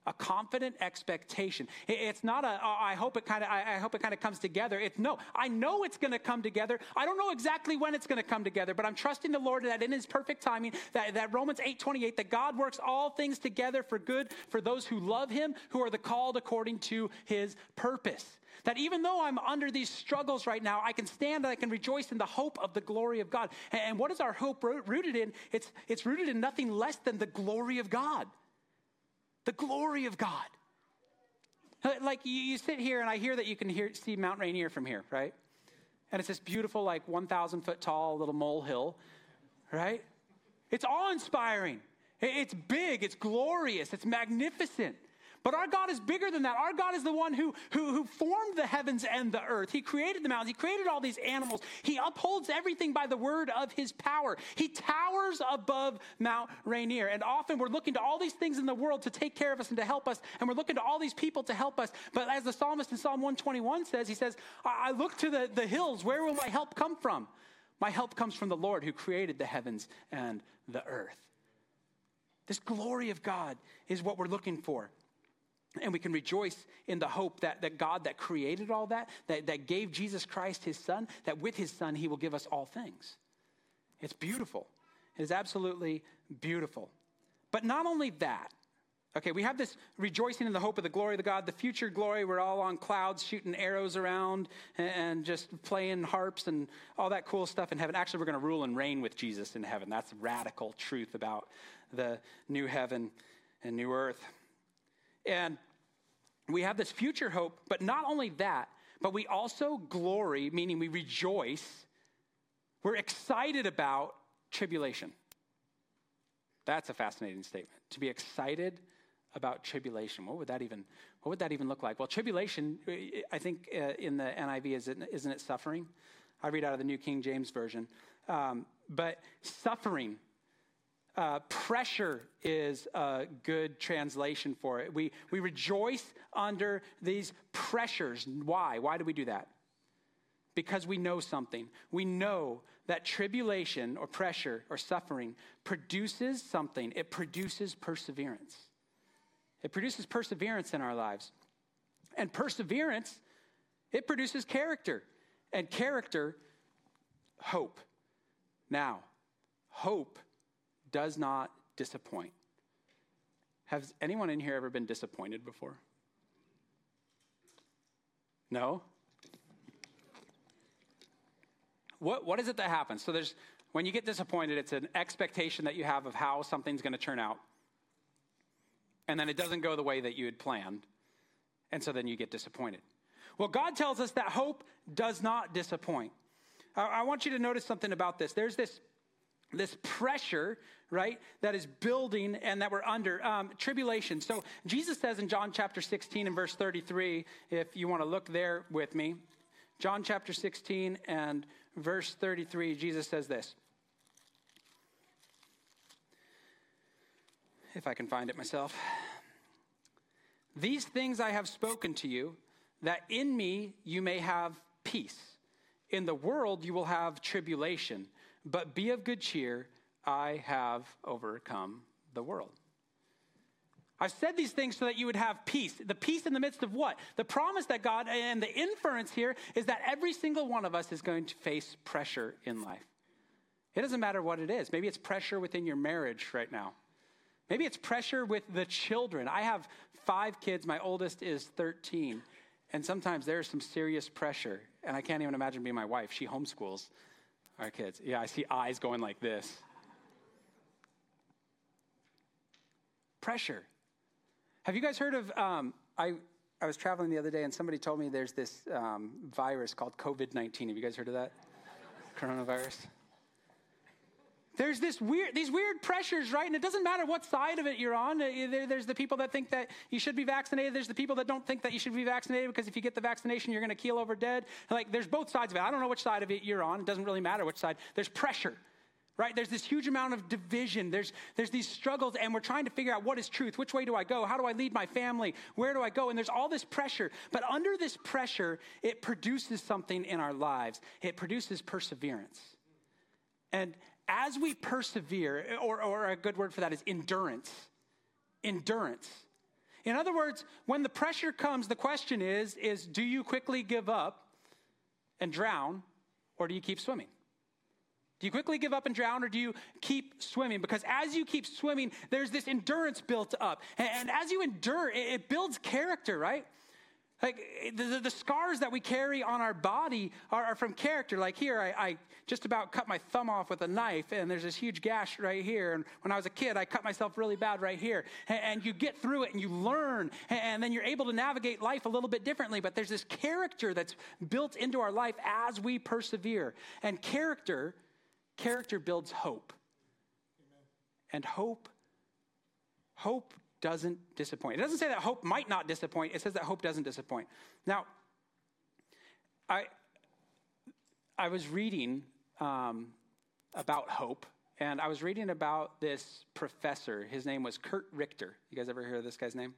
A confident expectation. It's not a, I hope it kind of comes together. It's no, I know it's going to come together. I don't know exactly when it's going to come together, but I'm trusting the Lord that in his perfect timing, that Romans 8:28, that God works all things together for good for those who love him, who are the called according to his purpose. That even though I'm under these struggles right now, I can stand and I can rejoice in the hope of the glory of God. And what is our hope rooted in? It's rooted in nothing less than the glory of God. The glory of God. Like you sit here and I hear that you can see Mount Rainier from here, right? And it's this beautiful, like 1,000 foot tall little molehill, right? It's awe-inspiring. It's big. It's glorious. It's magnificent. But our God is bigger than that. Our God is the one who formed the heavens and the earth. He created the mountains. He created all these animals. He upholds everything by the word of his power. He towers above Mount Rainier. And often we're looking to all these things in the world to take care of us and to help us. And we're looking to all these people to help us. But as the psalmist in Psalm 121 says, he says, I look to the hills. Where will my help come from? My help comes from the Lord who created the heavens and the earth. This glory of God is what we're looking for. And we can rejoice in the hope that God that created all that gave Jesus Christ his son, that with his son, he will give us all things. It's beautiful. It is absolutely beautiful. But not only that, Okay, we have this rejoicing in the hope of the glory of God, the future glory. We're all on clouds shooting arrows around and just playing harps and all that cool stuff in heaven. Actually, we're going to rule and reign with Jesus in heaven. That's radical truth about the new heaven and new earth. And we have this future hope, but not only that, but we also glory, meaning we rejoice. We're excited about tribulation. That's a fascinating statement. To be excited about tribulation. What would that even look like? Well, tribulation, I think in the NIV, isn't it suffering? I read out of the New King James Version. But suffering, pressure is a good translation for it. We rejoice under these pressures. Why? Why do we do that? Because we know something. We know that tribulation or pressure or suffering produces something. It produces perseverance. It produces perseverance in our lives. And perseverance, it produces character. And character, hope. Now, hope does not disappoint. Has anyone in here ever been disappointed before? No? What is it that happens? So there's, when you get disappointed, it's an expectation that you have of how something's going to turn out. And then it doesn't go the way that you had planned. And so then you get disappointed. Well, God tells us that hope does not disappoint. I want you to notice something about this. There's this pressure, right, that is building and that we're under tribulation. So Jesus says in John chapter 16 and verse 33, if you want to look there with me, John chapter 16 and verse 33, Jesus says this. If I can find it myself. These things I have spoken to you, that in me you may have peace. In the world you will have tribulation, but be of good cheer, I have overcome the world. I've said these things so that you would have peace. The peace in the midst of what? The promise that God, and the inference here is that every single one of us is going to face pressure in life. It doesn't matter what it is. Maybe it's pressure within your marriage right now. Maybe it's pressure with the children. I have 5 kids. My oldest is 13. And sometimes there's some serious pressure. And I can't even imagine being my wife. She homeschools our kids. Yeah, I see eyes going like this. Pressure. Have you guys heard of, I was traveling the other day and somebody told me there's this virus called COVID-19. Have you guys heard of that? Coronavirus. There's these weird pressures, right? And it doesn't matter what side of it you're on. There's the people that think that you should be vaccinated. There's the people that don't think that you should be vaccinated because if you get the vaccination, you're going to keel over dead. Like, there's both sides of it. I don't know which side of it you're on. It doesn't really matter which side. There's pressure. Right? There's this huge amount of division. There's these struggles, and we're trying to figure out what is truth. Which way do I go? How do I lead my family? Where do I go? And there's all this pressure. But under this pressure, it produces something in our lives. It produces perseverance. And as we persevere, or a good word for that is endurance. Endurance. In other words, when the pressure comes, the question is do you quickly give up and drown, or do you keep swimming? Do you quickly give up and drown, or do you keep swimming? Because as you keep swimming, there's this endurance built up. And as you endure, it builds character, right? Like the scars that we carry on our body are from character. Like here, I just about cut my thumb off with a knife, and there's this huge gash right here. And when I was a kid, I cut myself really bad right here. And you get through it, and you learn, and then you're able to navigate life a little bit differently. But there's this character that's built into our life as we persevere. And Character builds hope. Amen. And hope doesn't disappoint. It doesn't say that hope might not disappoint. It says that hope doesn't disappoint. Now, I was reading about hope, and I was reading about this professor. His name was Kurt Richter. You guys ever hear of this guy's name?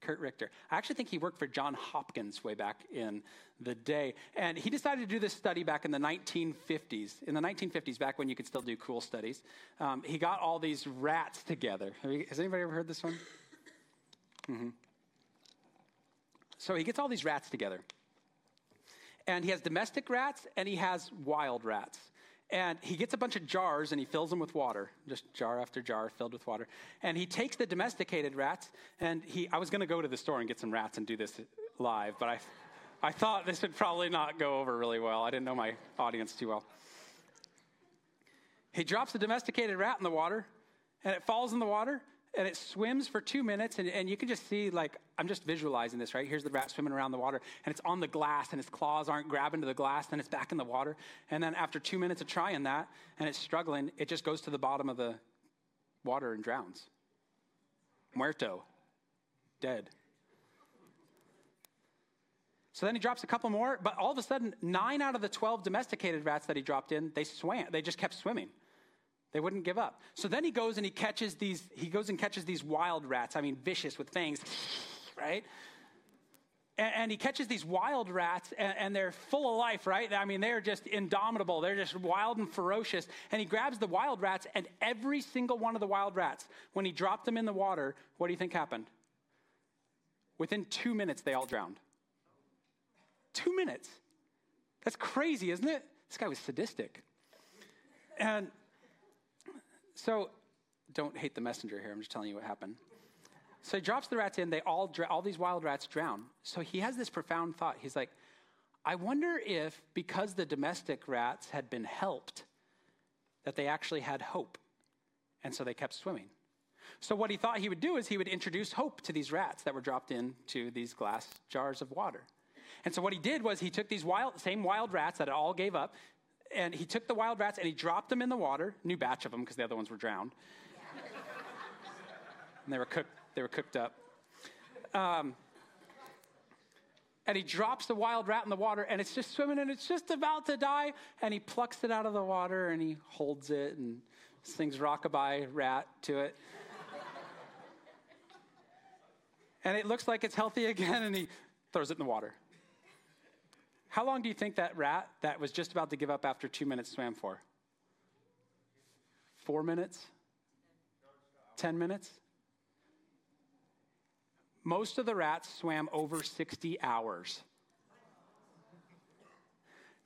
Kurt Richter. I actually think he worked for Johns Hopkins way back in the day. And he decided to do this study back in the 1950s. In the 1950s, back when you could still do cool studies, he got all these rats together. Has anybody ever heard this one? Mm-hmm. So he gets all these rats together. And he has domestic rats and he has wild rats. And he gets a bunch of jars and he fills them with water, just jar after jar filled with water. And he takes the domesticated rats and I was going to go to the store and get some rats and do this live, but I thought this would probably not go over really well. I didn't know my audience too well. He drops the domesticated rat in the water and it falls in the water and it swims for 2 minutes. And you can just see, like, I'm just visualizing this, right? Here's the rat swimming around the water and it's on the glass and its claws aren't grabbing to the glass. Then it's back in the water. And then after 2 minutes of trying that and it's struggling, it just goes to the bottom of the water and drowns. Muerto. Dead. So then he drops a couple more, but all of a sudden, 9 out of the 12 domesticated rats that he dropped in, they just kept swimming. They wouldn't give up. So then he goes and he catches these wild rats, I mean, vicious with fangs, right? And he catches these wild rats and they're full of life, right? I mean, they're just indomitable. They're just wild and ferocious. And he grabs the wild rats, and every single one of the wild rats, when he dropped them in the water, what do you think happened? Within 2 minutes, they all drowned. 2 minutes. That's crazy, isn't it? This guy was sadistic. And so, don't hate the messenger here. I'm just telling you what happened. So he drops the rats in. They all these wild rats drown. So he has this profound thought. He's like, I wonder if because the domestic rats had been helped, that they actually had hope. And so they kept swimming. So what he thought he would do is he would introduce hope to these rats that were dropped into these glass jars of water. And so what he did was he took these wild rats that all gave up, and he took the wild rats and he dropped them in the water, new batch of them because the other ones were drowned. And they were cooked up. And he drops the wild rat in the water, and it's just swimming and it's just about to die, and he plucks it out of the water and he holds it and sings Rockabye Rat to it. And it looks like it's healthy again, and he throws it in the water. How long do you think that rat that was just about to give up after 2 minutes swam for? 4 minutes? 10 minutes? Most of the rats swam over 60 hours.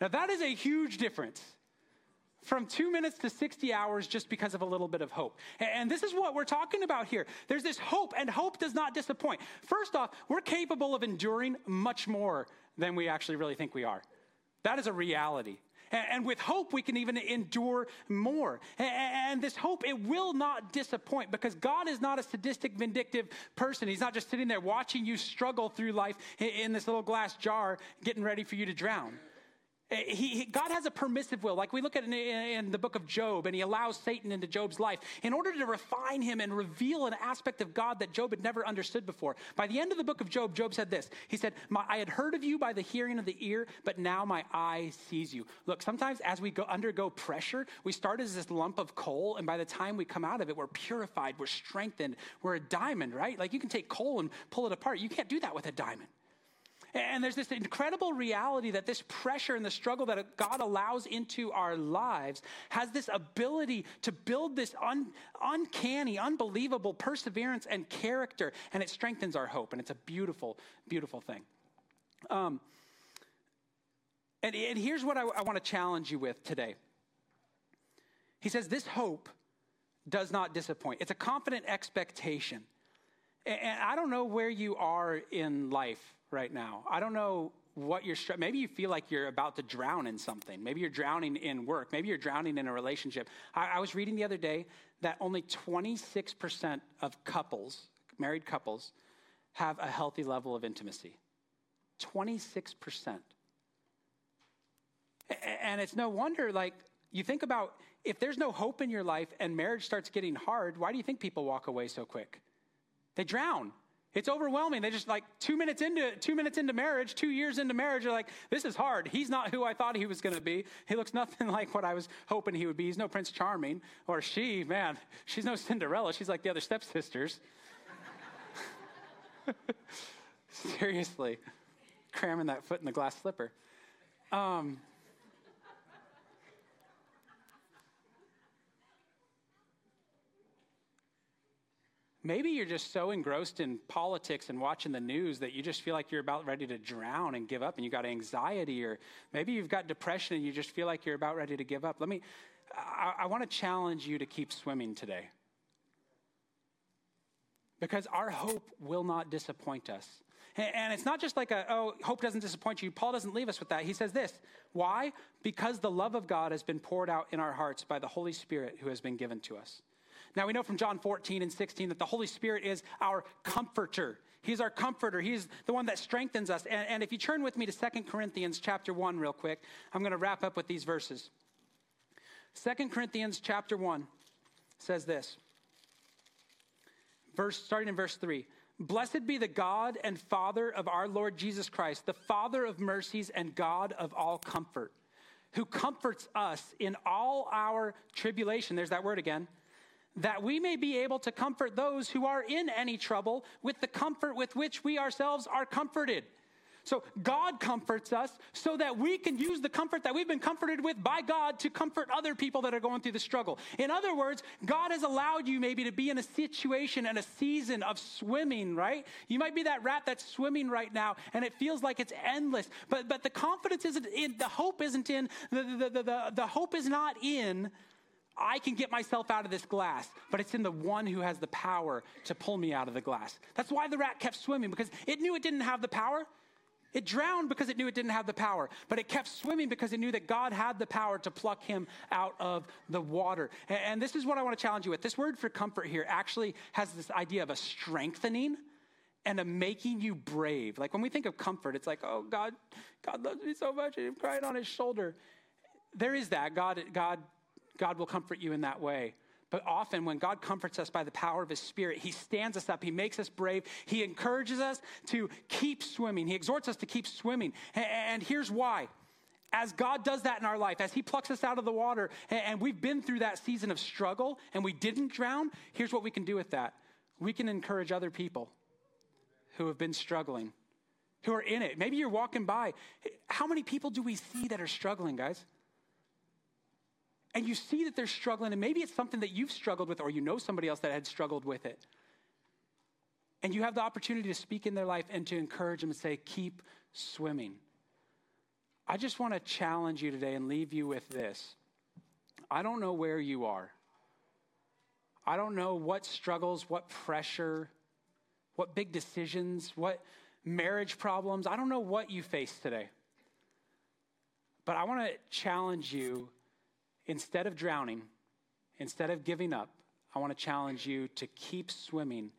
Now that is a huge difference. From 2 minutes to 60 hours just because of a little bit of hope. And this is what we're talking about here. There's this hope, and hope does not disappoint. First off, we're capable of enduring much more than we actually really think we are. That is a reality. And with hope, we can even endure more. And this hope, it will not disappoint, because God is not a sadistic, vindictive person. He's not just sitting there watching you struggle through life in this little glass jar, getting ready for you to drown. God has a permissive will. Like we look at in the book of Job, and he allows Satan into Job's life in order to refine him and reveal an aspect of God that Job had never understood before. By the end of the book of Job, Job said this. He said, I had heard of you by the hearing of the ear, but now my eye sees you. Look, sometimes as we undergo pressure, we start as this lump of coal, and by the time we come out of it, we're purified, we're strengthened, we're a diamond, right? Like you can take coal and pull it apart. You can't do that with a diamond. And there's this incredible reality that this pressure and the struggle that God allows into our lives has this ability to build this uncanny, unbelievable perseverance and character, and it strengthens our hope, and it's a beautiful, beautiful thing. And here's what I want to challenge you with today. He says this hope does not disappoint. It's a confident expectation. And I don't know where you are in life right now. I don't know what maybe you feel like you're about to drown in something. Maybe you're drowning in work. Maybe you're drowning in a relationship. I was reading the other day that only 26% of couples, married couples, have a healthy level of intimacy. 26%. And it's no wonder, like, you think about if there's no hope in your life and marriage starts getting hard, why do you think people walk away so quick? They drown. It's overwhelming. They just like 2 minutes into marriage, 2 years into marriage, they're like, this is hard. He's not who I thought he was going to be. He looks nothing like what I was hoping he would be. He's no Prince Charming. Or she's no Cinderella. She's like the other stepsisters. Seriously, cramming that foot in the glass slipper. Maybe you're just so engrossed in politics and watching the news that you just feel like you're about ready to drown and give up, and you got anxiety, or maybe you've got depression and you just feel like you're about ready to give up. I want to challenge you to keep swimming today, because our hope will not disappoint us. And it's not just like, hope doesn't disappoint you. Paul doesn't leave us with that. He says this. Why? Because the love of God has been poured out in our hearts by the Holy Spirit who has been given to us. Now, we know from John 14 and 16 that the Holy Spirit is our comforter. He's our comforter. He's the one that strengthens us. And if you turn with me to 2 Corinthians chapter 1 real quick, I'm going to wrap up with these verses. 2 Corinthians chapter 1 says this, starting in verse 3. Blessed be the God and Father of our Lord Jesus Christ, the Father of mercies and God of all comfort, who comforts us in all our tribulation. There's that word again. That we may be able to comfort those who are in any trouble with the comfort with which we ourselves are comforted. So God comforts us so that we can use the comfort that we've been comforted with by God to comfort other people that are going through the struggle. In other words, God has allowed you maybe to be in a situation and a season of swimming, right? You might be that rat that's swimming right now and it feels like it's endless, but the confidence isn't in, the hope isn't in, the hope is not in, I can get myself out of this glass, but it's in the one who has the power to pull me out of the glass. That's why the rat kept swimming, because it knew it didn't have the power. It drowned because it knew it didn't have the power, but it kept swimming because it knew that God had the power to pluck him out of the water. And this is what I want to challenge you with. This word for comfort here actually has this idea of a strengthening and a making you brave. Like when we think of comfort, it's like, oh, God loves me so much. I'm crying on his shoulder. There is that. God will comfort you in that way. But often when God comforts us by the power of his Spirit, he stands us up. He makes us brave. He encourages us to keep swimming. He exhorts us to keep swimming. And here's why. As God does that in our life, as he plucks us out of the water, and we've been through that season of struggle and we didn't drown, here's what we can do with that. We can encourage other people who have been struggling, who are in it. Maybe you're walking by. How many people do we see that are struggling, guys? And you see that they're struggling, and maybe it's something that you've struggled with, or you know somebody else that had struggled with it. And you have the opportunity to speak in their life and to encourage them and say, keep swimming. I just want to challenge you today and leave you with this. I don't know where you are. I don't know what struggles, what pressure, what big decisions, what marriage problems. I don't know what you face today. But I want to challenge you. Instead of drowning, instead of giving up, I want to challenge you to keep swimming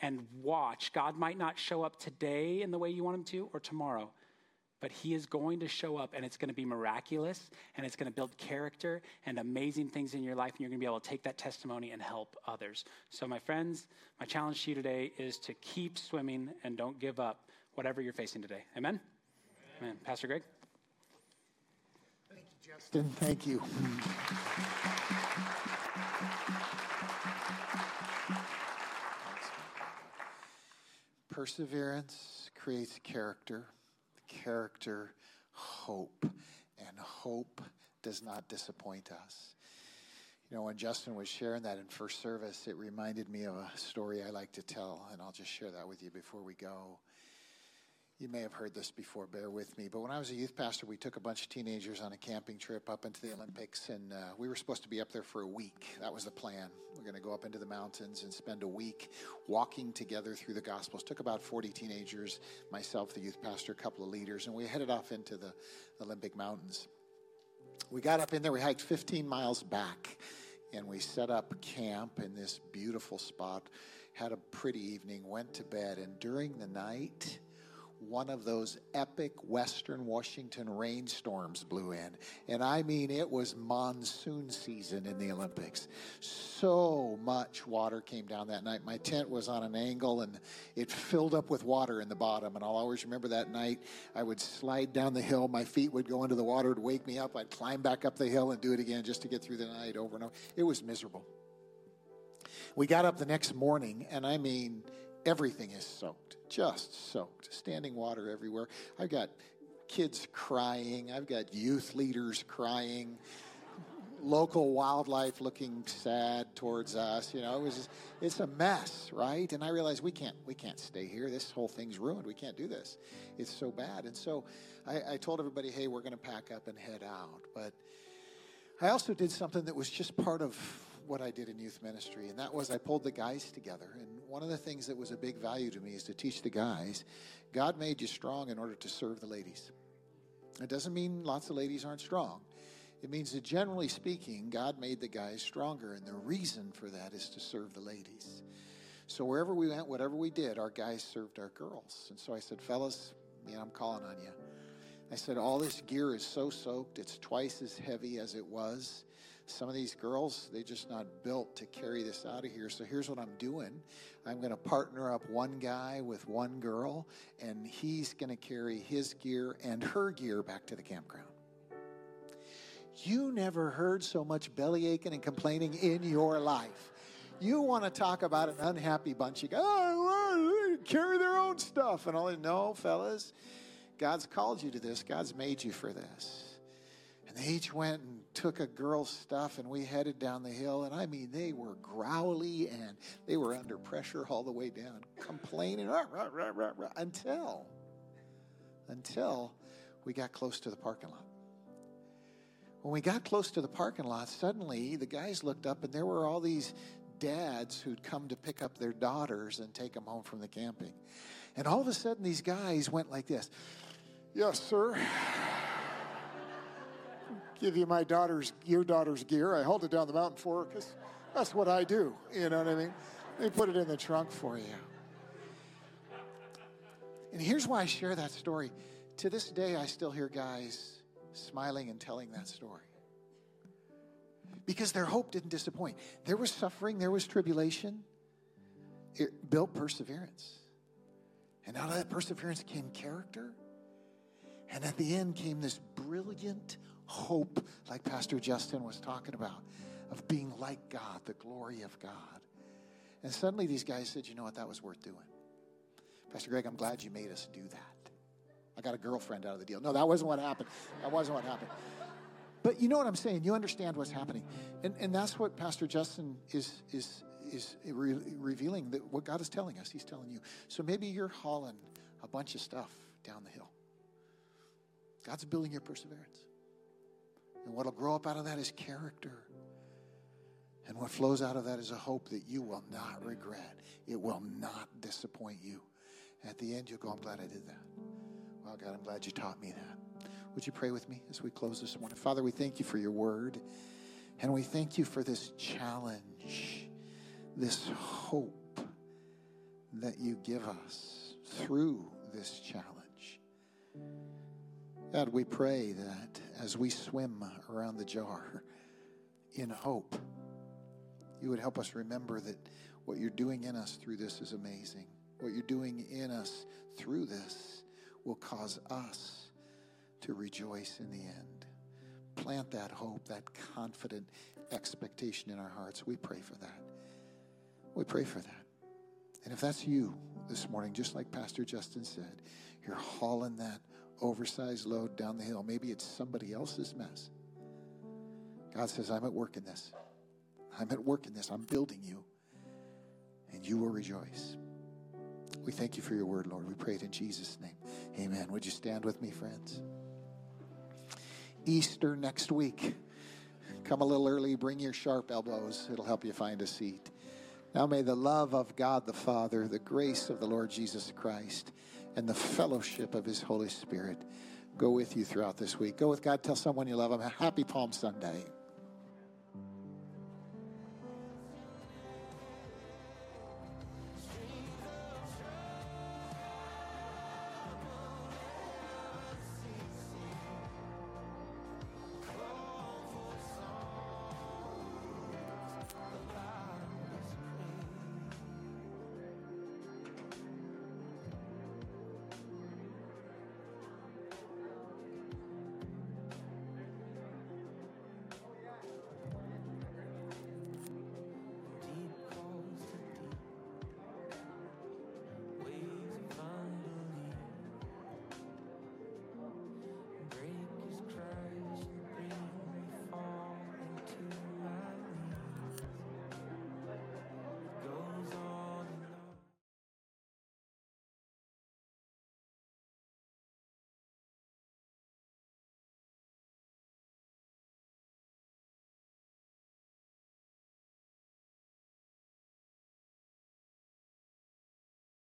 and watch. God might not show up today in the way you want him to or tomorrow, but he is going to show up, and it's going to be miraculous, and it's going to build character and amazing things in your life, and you're going to be able to take that testimony and help others. So my friends, my challenge to you today is to keep swimming and don't give up whatever you're facing today. Amen? Amen. Amen. Pastor Greg? Justin, thank you. Perseverance creates character, character, hope, and hope does not disappoint us. You know, when Justin was sharing that in first service, it reminded me of a story I like to tell, and I'll just share that with you before we go. You may have heard this before, bear with me. But when I was a youth pastor, we took a bunch of teenagers on a camping trip up into the Olympics, and we were supposed to be up there for a week. That was the plan. We're going to go up into the mountains and spend a week walking together through the Gospels. Took about 40 teenagers, myself, the youth pastor, a couple of leaders, and we headed off into the Olympic Mountains. We got up in there. We hiked 15 miles back, and we set up camp in this beautiful spot, had a pretty evening, went to bed, and during the night, one of those epic Western Washington rainstorms blew in. And I mean, it was monsoon season in the Olympics. So much water came down that night. My tent was on an angle, and it filled up with water in the bottom. And I'll always remember that night. I would slide down the hill. My feet would go into the water. It would wake me up. I'd climb back up the hill and do it again just to get through the night over and over. It was miserable. We got up the next morning, and I mean, everything is soaked, just soaked, standing water everywhere. I've got kids crying. I've got youth leaders crying. local wildlife looking sad towards us. You know, it was just, it's a mess, right? And I realized we can't stay here. This whole thing's ruined. We can't do this. It's so bad. And so I told everybody, hey, we're going to pack up and head out. But I also did something that was just part of what I did in youth ministry, and that was I pulled the guys together. And one of the things that was a big value to me is to teach the guys, God made you strong in order to serve the ladies. It doesn't mean lots of ladies aren't strong. It means that generally speaking, God made the guys stronger, and the reason for that is to serve the ladies. So wherever we went, whatever we did, our guys served our girls. And so I said, fellas, you know, I'm calling on you. I said, all this gear is so soaked, it's twice as heavy as it was. Some of these girls, they're just not built to carry this out of here. So here's what I'm doing. I'm going to partner up one guy with one girl, and he's going to carry his gear and her gear back to the campground. You never heard so much belly aching and complaining in your life. You want to talk about an unhappy bunch. You go, oh, carry their own stuff. And all that. No, fellas, God's called you to this. God's made you for this. And they each went and took a girl's stuff, and we headed down the hill. And I mean, they were growly, and they were under pressure all the way down, complaining until we got close to the parking lot. When we got close to the parking lot, suddenly the guys looked up, and there were all these dads who'd come to pick up their daughters and take them home from the camping. And all of a sudden, these guys went like this. Yes, sir. Give you my daughter's, your daughter's gear. I hauled it down the mountain for her because that's what I do. You know what I mean? They put it in the trunk for you. And here's why I share that story. To this day, I still hear guys smiling and telling that story. Because their hope didn't disappoint. There was suffering. There was tribulation. It built perseverance. And out of that perseverance came character. And at the end came this brilliant hope, like Pastor Justin was talking about, of being like God, the glory of God. And suddenly these guys said, you know what, that was worth doing. Pastor Greg, I'm glad you made us do that. I got a girlfriend out of the deal. No, that wasn't what happened. But you know what I'm saying? You understand what's happening. And that's what Pastor Justin is revealing, that what God is telling us, he's telling you. So maybe you're hauling a bunch of stuff down the hill. God's building your perseverance. And what will grow up out of that is character. And what flows out of that is a hope that you will not regret. It will not disappoint you. At the end, you'll go, I'm glad I did that. Well, God, I'm glad you taught me that. Would you pray with me as we close this morning? Father, we thank you for your word. And we thank you for this challenge, this hope that you give us through this challenge. God, we pray that as we swim around the jar in hope, you would help us remember that what you're doing in us through this is amazing. What you're doing in us through this will cause us to rejoice in the end. Plant that hope, that confident expectation in our hearts. We pray for that. We pray for that. And if that's you this morning, just like Pastor Justin said, you're hauling that oversized load down the hill. Maybe it's somebody else's mess. God says, I'm at work in this. I'm at work in this. I'm building you, and you will rejoice. We thank you for your word, Lord. We pray it in Jesus' name. Amen. Would you stand with me, friends? Easter next week. Come a little early. Bring your sharp elbows. It'll help you find a seat. Now may the love of God the Father, the grace of the Lord Jesus Christ, and the fellowship of his Holy Spirit go with you throughout this week. Go with God. Tell someone you love them. Happy Palm Sunday.